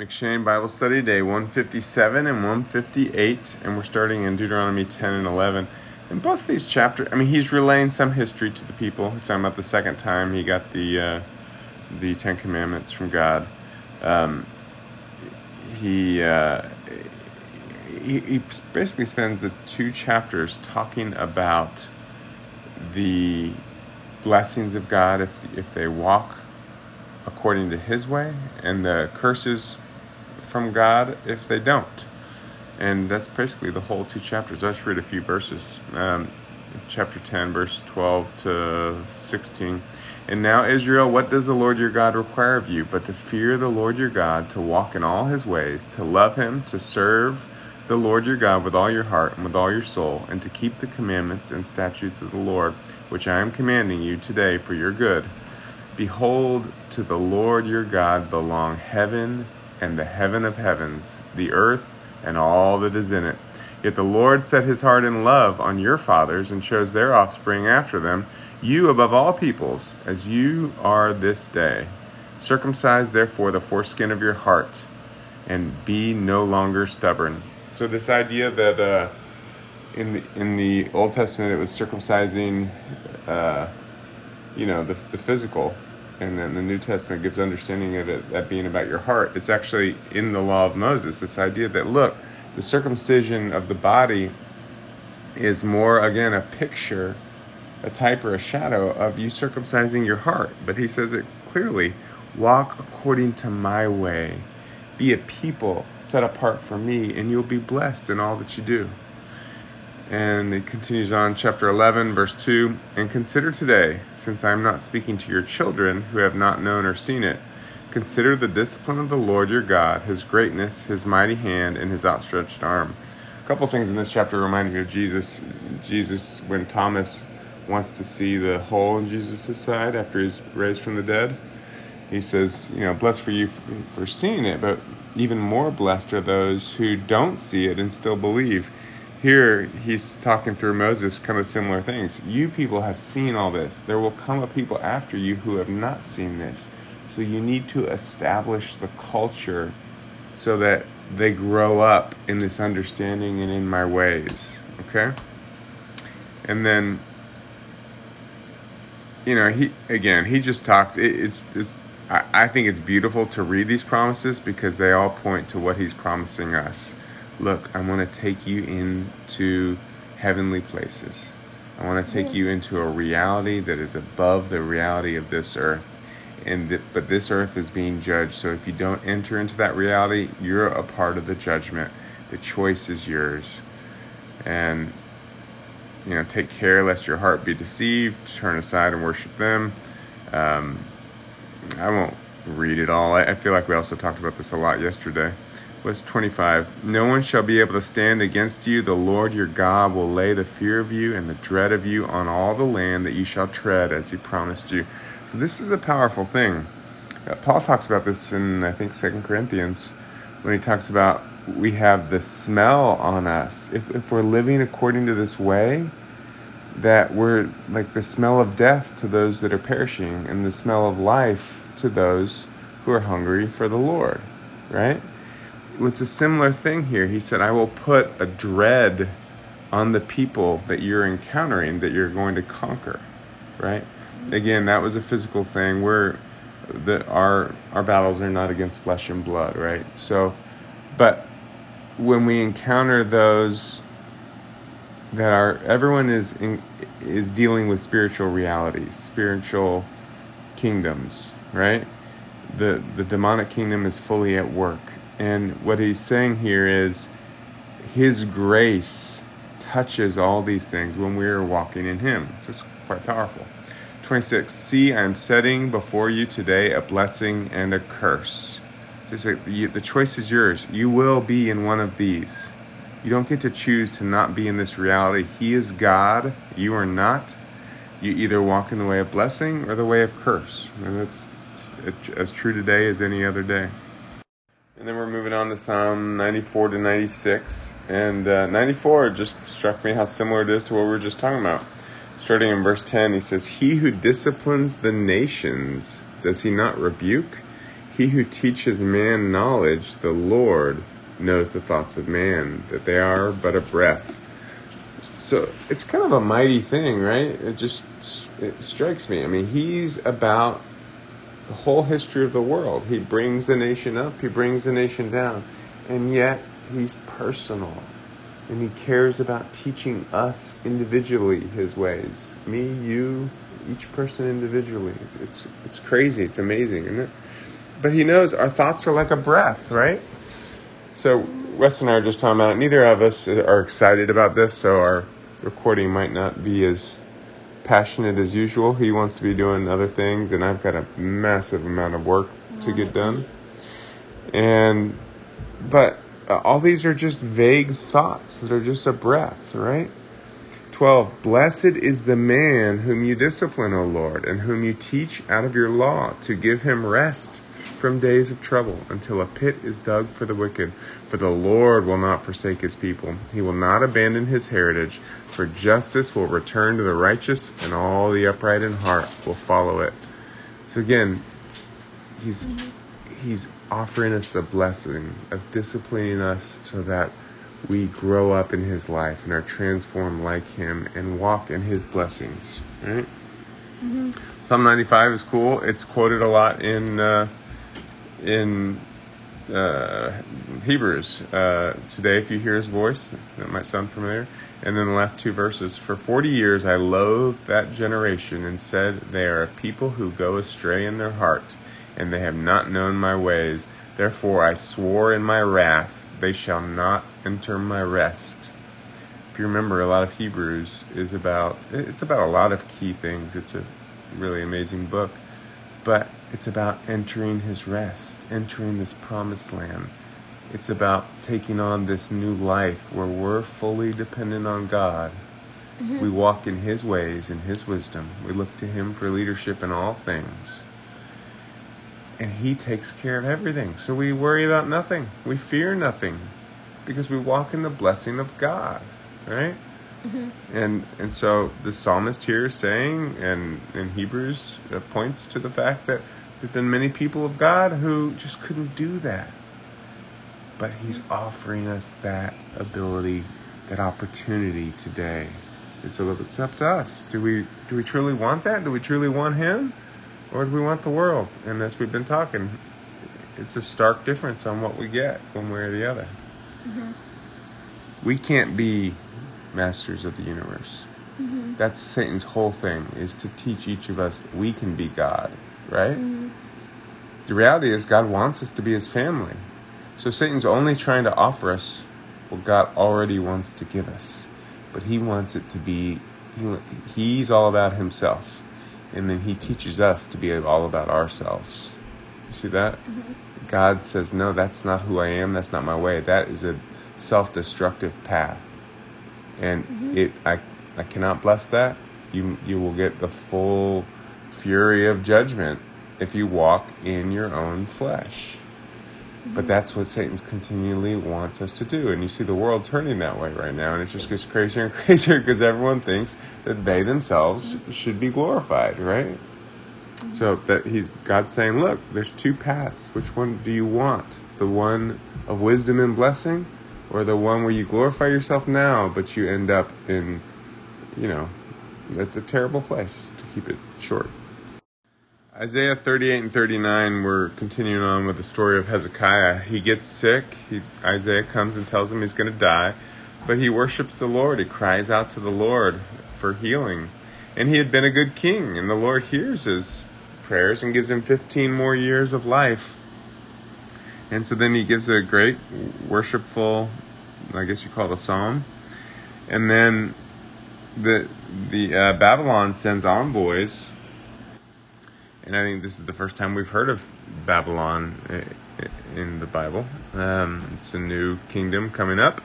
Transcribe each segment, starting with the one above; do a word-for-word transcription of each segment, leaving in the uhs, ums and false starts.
McShane Bible Study, day one fifty-seven and one fifty-eight, and we're starting in Deuteronomy ten and eleven. In both these chapters, I mean, he's relaying some history to the people. He's talking about the second time he got the uh, the Ten Commandments from God. Um, he, uh, he he basically spends the two chapters talking about the blessings of God if if they walk according to his way, and the curses from God if they don't. And that's basically the whole two chapters. I'll just read a few verses. Um, chapter ten, verse twelve to sixteen. And now, Israel, what does the Lord your God require of you but to fear the Lord your God, to walk in all his ways, to love him, to serve the Lord your God with all your heart and with all your soul, and to keep the commandments and statutes of the Lord, which I am commanding you today for your good. Behold, to the Lord your God belong heaven and the heaven of heavens, the earth and all that is in it. Yet the Lord set his heart in love on your fathers and chose their offspring after them, you above all peoples, as you are this day. Circumcise therefore the foreskin of your heart, and be no longer stubborn. So this idea that uh, in the in the Old Testament it was circumcising, uh, you know, the the physical. And then the New Testament gives understanding of it, that being about your heart. It's actually in the law of Moses, this idea that, look, the circumcision of the body is more, again, a picture, a type or a shadow of you circumcising your heart. But he says it clearly, walk according to my way. Be a people set apart for me, and you'll be blessed in all that you do. And it continues on, chapter eleven, verse two. And consider today, since I am not speaking to your children who have not known or seen it, consider the discipline of the Lord your God, his greatness, his mighty hand, and his outstretched arm. A couple things in this chapter remind me of Jesus. Jesus, when Thomas wants to see the hole in Jesus' side after he's raised from the dead, he says, you know, blessed for you for seeing it, but even more blessed are those who don't see it and still believe. Here, he's talking through Moses, kind of similar things. You people have seen all this. There will come a people after you who have not seen this. So you need to establish the culture so that they grow up in this understanding and in my ways, okay? And then, you know, he again, he just talks. It, it's, it's, I, I think it's beautiful to read these promises because they all point to what he's promising us. Look, I want to take you into heavenly places. I want to take you into a reality that is above the reality of this earth. And th- But this earth is being judged. So if you don't enter into that reality, you're a part of the judgment. The choice is yours. And, you know, take care lest your heart be deceived. Turn aside and worship them. Um, I won't read it all. I, I feel like we also talked about this a lot yesterday. Verse twenty-five, no one shall be able to stand against you. The Lord your God will lay the fear of you and the dread of you on all the land that you shall tread, as he promised you. So this is a powerful thing. Uh, Paul talks about this in, I think, Second Corinthians, when he talks about we have the smell on us. If, if we're living according to this way, that we're like the smell of death to those that are perishing and the smell of life to those who are hungry for the Lord, right? It's a similar thing here. He said, I will put a dread on the people that you're encountering, that you're going to conquer, right? Again, that was a physical thing where the, our our battles are not against flesh and blood, right? So, but when we encounter those that are, everyone is in, is dealing with spiritual realities, spiritual kingdoms, right? The the demonic kingdom is fully at work. And what he's saying here is his grace touches all these things when we are walking in him. Just quite powerful. twenty-six, see, I am setting before you today a blessing and a curse. Just like you, the choice is yours. You will be in one of these. You don't get to choose to not be in this reality. He is God. You are not. You either walk in the way of blessing or the way of curse. And that's as true today as any other day. And then we're moving on to Psalm ninety-four to ninety-six. And uh, ninety-four just struck me how similar it is to what we were just talking about. Starting in verse ten, he says, he who disciplines the nations, does he not rebuke? He who teaches man knowledge, the Lord knows the thoughts of man, that they are but a breath. So it's kind of a mighty thing, right? It just it strikes me. I mean, he's about the whole history of the world. He brings the nation up, he brings the nation down, and yet he's personal. And he cares about teaching us individually his ways. Me, you, each person individually. It's, it's it's crazy. It's amazing, isn't it? But he knows our thoughts are like a breath, right? So Wes and I are just talking about it. Neither of us are excited about this, so our recording might not be as passionate as usual. He wants to be doing other things, and I've got a massive amount of work to get done. And, but... all these are just vague thoughts that are just a breath, right? twelve, blessed is the man whom you discipline, O Lord, and whom you teach out of your law, to give him rest from days of trouble, until a pit is dug for the wicked. For the Lord will not forsake his people. He will not abandon his heritage, for justice will return to the righteous, and all the upright in heart will follow it. So again, he's... He's offering us the blessing of disciplining us so that we grow up in his life and are transformed like him and walk in his blessings, right? Mm-hmm. Psalm ninety-five is cool. It's quoted a lot in uh, in uh, Hebrews. Uh, Today, if you hear his voice, that might sound familiar. And then the last two verses. For forty years I loathed that generation and said, they are a people who go astray in their heart, and they have not known my ways. Therefore I swore in my wrath, they shall not enter my rest. If you remember, a lot of Hebrews is about, it's about a lot of key things. It's a really amazing book. But it's about entering his rest, entering this promised land. It's about taking on this new life where we're fully dependent on God. Mm-hmm. We walk in his ways and his wisdom. We look to him for leadership in all things. And he takes care of everything. So we worry about nothing. We fear nothing. Because we walk in the blessing of God. Right? Mm-hmm. And and so the psalmist here is saying, and in Hebrews, uh, points to the fact that there have been many people of God who just couldn't do that. But he's offering us that ability, that opportunity today. And so it's up to us. Do we do we truly want that? Do we truly want him? Or do we want the world? And as we've been talking, it's a stark difference on what we get one way or the other. Mm-hmm. We can't be masters of the universe. Mm-hmm. That's Satan's whole thing, is to teach each of us that we can be God, right? Mm-hmm. The reality is God wants us to be his family. So Satan's only trying to offer us what God already wants to give us. But he wants it to be, he, he's all about himself. And then he teaches us to be all about ourselves. You see that? Mm-hmm. God says, no, that's not who I am. That's not my way. That is a self-destructive path. And mm-hmm. it, I, I cannot bless that. You, you will get the full fury of judgment if you walk in your own flesh. Mm-hmm. But that's what Satan continually wants us to do. And you see the world turning that way right now. And it just gets crazier and crazier because everyone thinks that they themselves mm-hmm. should be glorified, right? Mm-hmm. So that he's God's saying, look, there's two paths. Which one do you want? The one of wisdom and blessing, or the one where you glorify yourself now, but you end up in, you know, that's a terrible place, to keep it short. Isaiah thirty-eight and thirty-nine, we're continuing on with the story of Hezekiah. He gets sick. He, Isaiah comes and tells him he's going to die. But he worships the Lord. He cries out to the Lord for healing. And he had been a good king. And the Lord hears his prayers and gives him fifteen more years of life. And so then he gives a great worshipful, I guess you call it a psalm. And then the, the uh, Babylon sends envoys. And I think this is the first time we've heard of Babylon in the Bible. Um, it's a new kingdom coming up.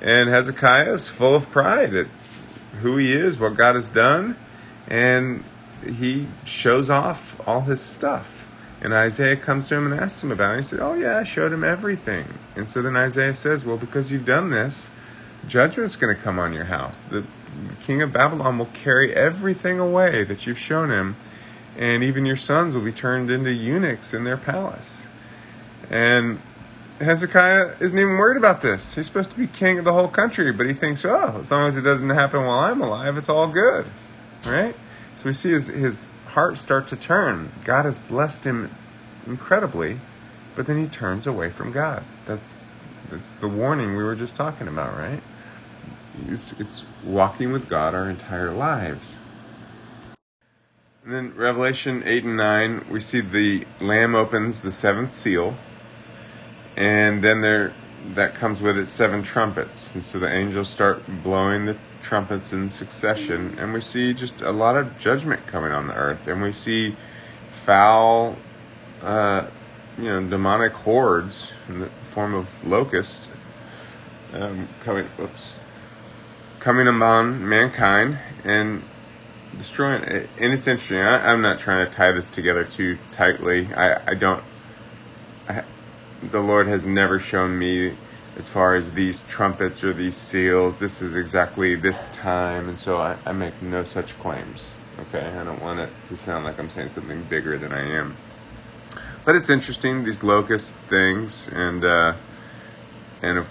And Hezekiah is full of pride at who he is, what God has done. And he shows off all his stuff. And Isaiah comes to him and asks him about it. And he said, oh yeah, I showed him everything. And so then Isaiah says, well, because you've done this, judgment's going to come on your house. The king of Babylon will carry everything away that you've shown him. And even your sons will be turned into eunuchs in their palace. And Hezekiah isn't even worried about this. He's supposed to be king of the whole country, but he thinks, oh, as long as it doesn't happen while I'm alive, it's all good, right? So we see his, his heart start to turn. God has blessed him incredibly, but then he turns away from God. That's, that's the warning we were just talking about, right? It's, it's walking with God our entire lives. And then Revelation eight and nine, we see the Lamb opens the seventh seal. And then there, that comes with it seven trumpets. And so the angels start blowing the trumpets in succession. And we see just a lot of judgment coming on the earth. And we see foul, uh, you know, demonic hordes in the form of locusts um, coming, oops, coming upon mankind and destroying it. And it's interesting. I, I'm not trying to tie this together too tightly. I, I don't... I, The Lord has never shown me as far as these trumpets or these seals. This is exactly this time. And so I, I make no such claims. Okay, I don't want it to sound like I'm saying something bigger than I am. But it's interesting, these locust things and uh, and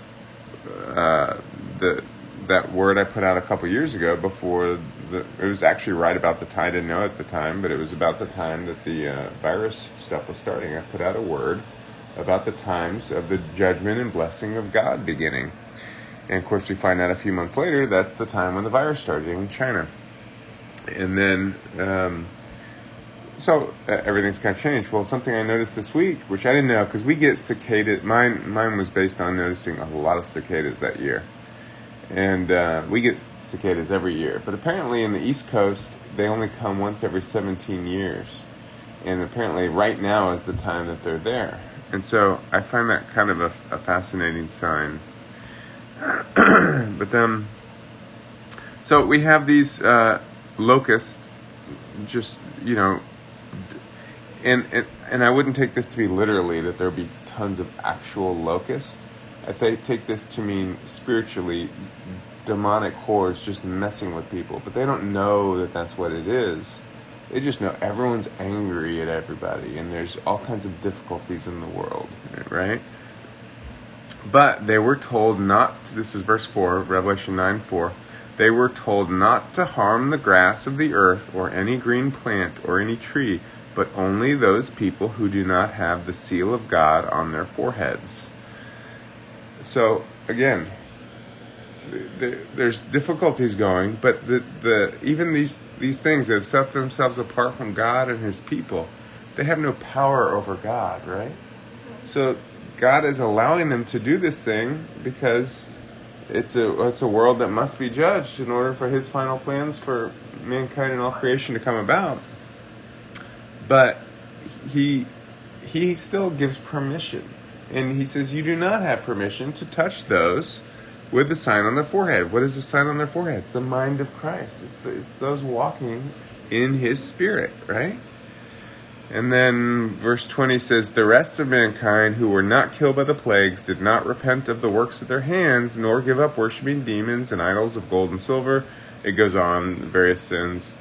uh, the that word I put out a couple years ago before, the, it was actually right about the time, I didn't know at the time, but it was about the time that the uh, virus stuff was starting. I put out a word about the times of the judgment and blessing of God beginning. And of course we find out a few months later, that's the time when the virus started in China. And then, um, so uh, everything's kind of changed. Well, something I noticed this week, which I didn't know, because we get cicadas, mine, mine was based on noticing a lot of cicadas that year. And uh, we get cicadas every year. But apparently in the East Coast, they only come once every seventeen years. And apparently right now is the time that they're there. And so I find that kind of a, a fascinating sign. But then, so we have these uh, locusts, just, you know, and, and and I wouldn't take this to be literally that there'll be tons of actual locusts. I th- take this to mean spiritually demonic hordes just messing with people. But they don't know that that's what it is. They just know everyone's angry at everybody, and there's all kinds of difficulties in the world, right? But they were told not to, this is verse four, Revelation nine four, they were told not to harm the grass of the earth or any green plant or any tree, but only those people who do not have the seal of God on their foreheads. So, again, there's difficulties going, but the, the even these these things that have set themselves apart from God and his people, they have no power over God, right? So God is allowing them to do this thing because it's a it's a world that must be judged in order for his final plans for mankind and all creation to come about. But he he still gives permission. And he says, you do not have permission to touch those with the sign on their forehead. What is the sign on their forehead? It's the mind of Christ. It's, the, it's those walking in his spirit, right? And then verse twenty says, the rest of mankind who were not killed by the plagues did not repent of the works of their hands, nor give up worshiping demons and idols of gold and silver. It goes on, various sins.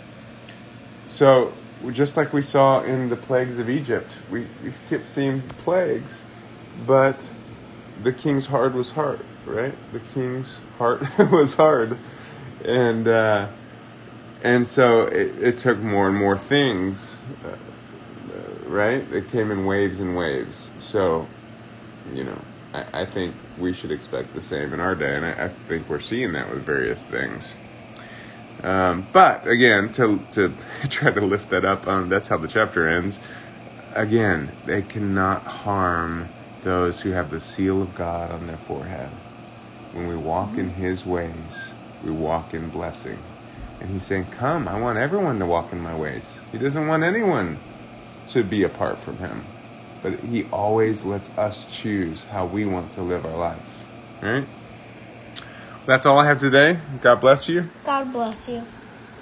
So just like we saw in the plagues of Egypt, we, we kept seeing plagues, but the king's heart was hard. Right, the king's heart was hard, and uh, and so it, it took more and more things. Uh, right, it came in waves and waves. So, you know, I, I think we should expect the same in our day, and I, I think we're seeing that with various things. Um, but again, to to try to lift that up, um, that's how the chapter ends. Again, they cannot harm those who have the seal of God on their forehead. When we walk in his ways, we walk in blessing. And he's saying, come, I want everyone to walk in my ways. He doesn't want anyone to be apart from him. But he always lets us choose how we want to live our life. All right? That's all I have today. God bless you. God bless you.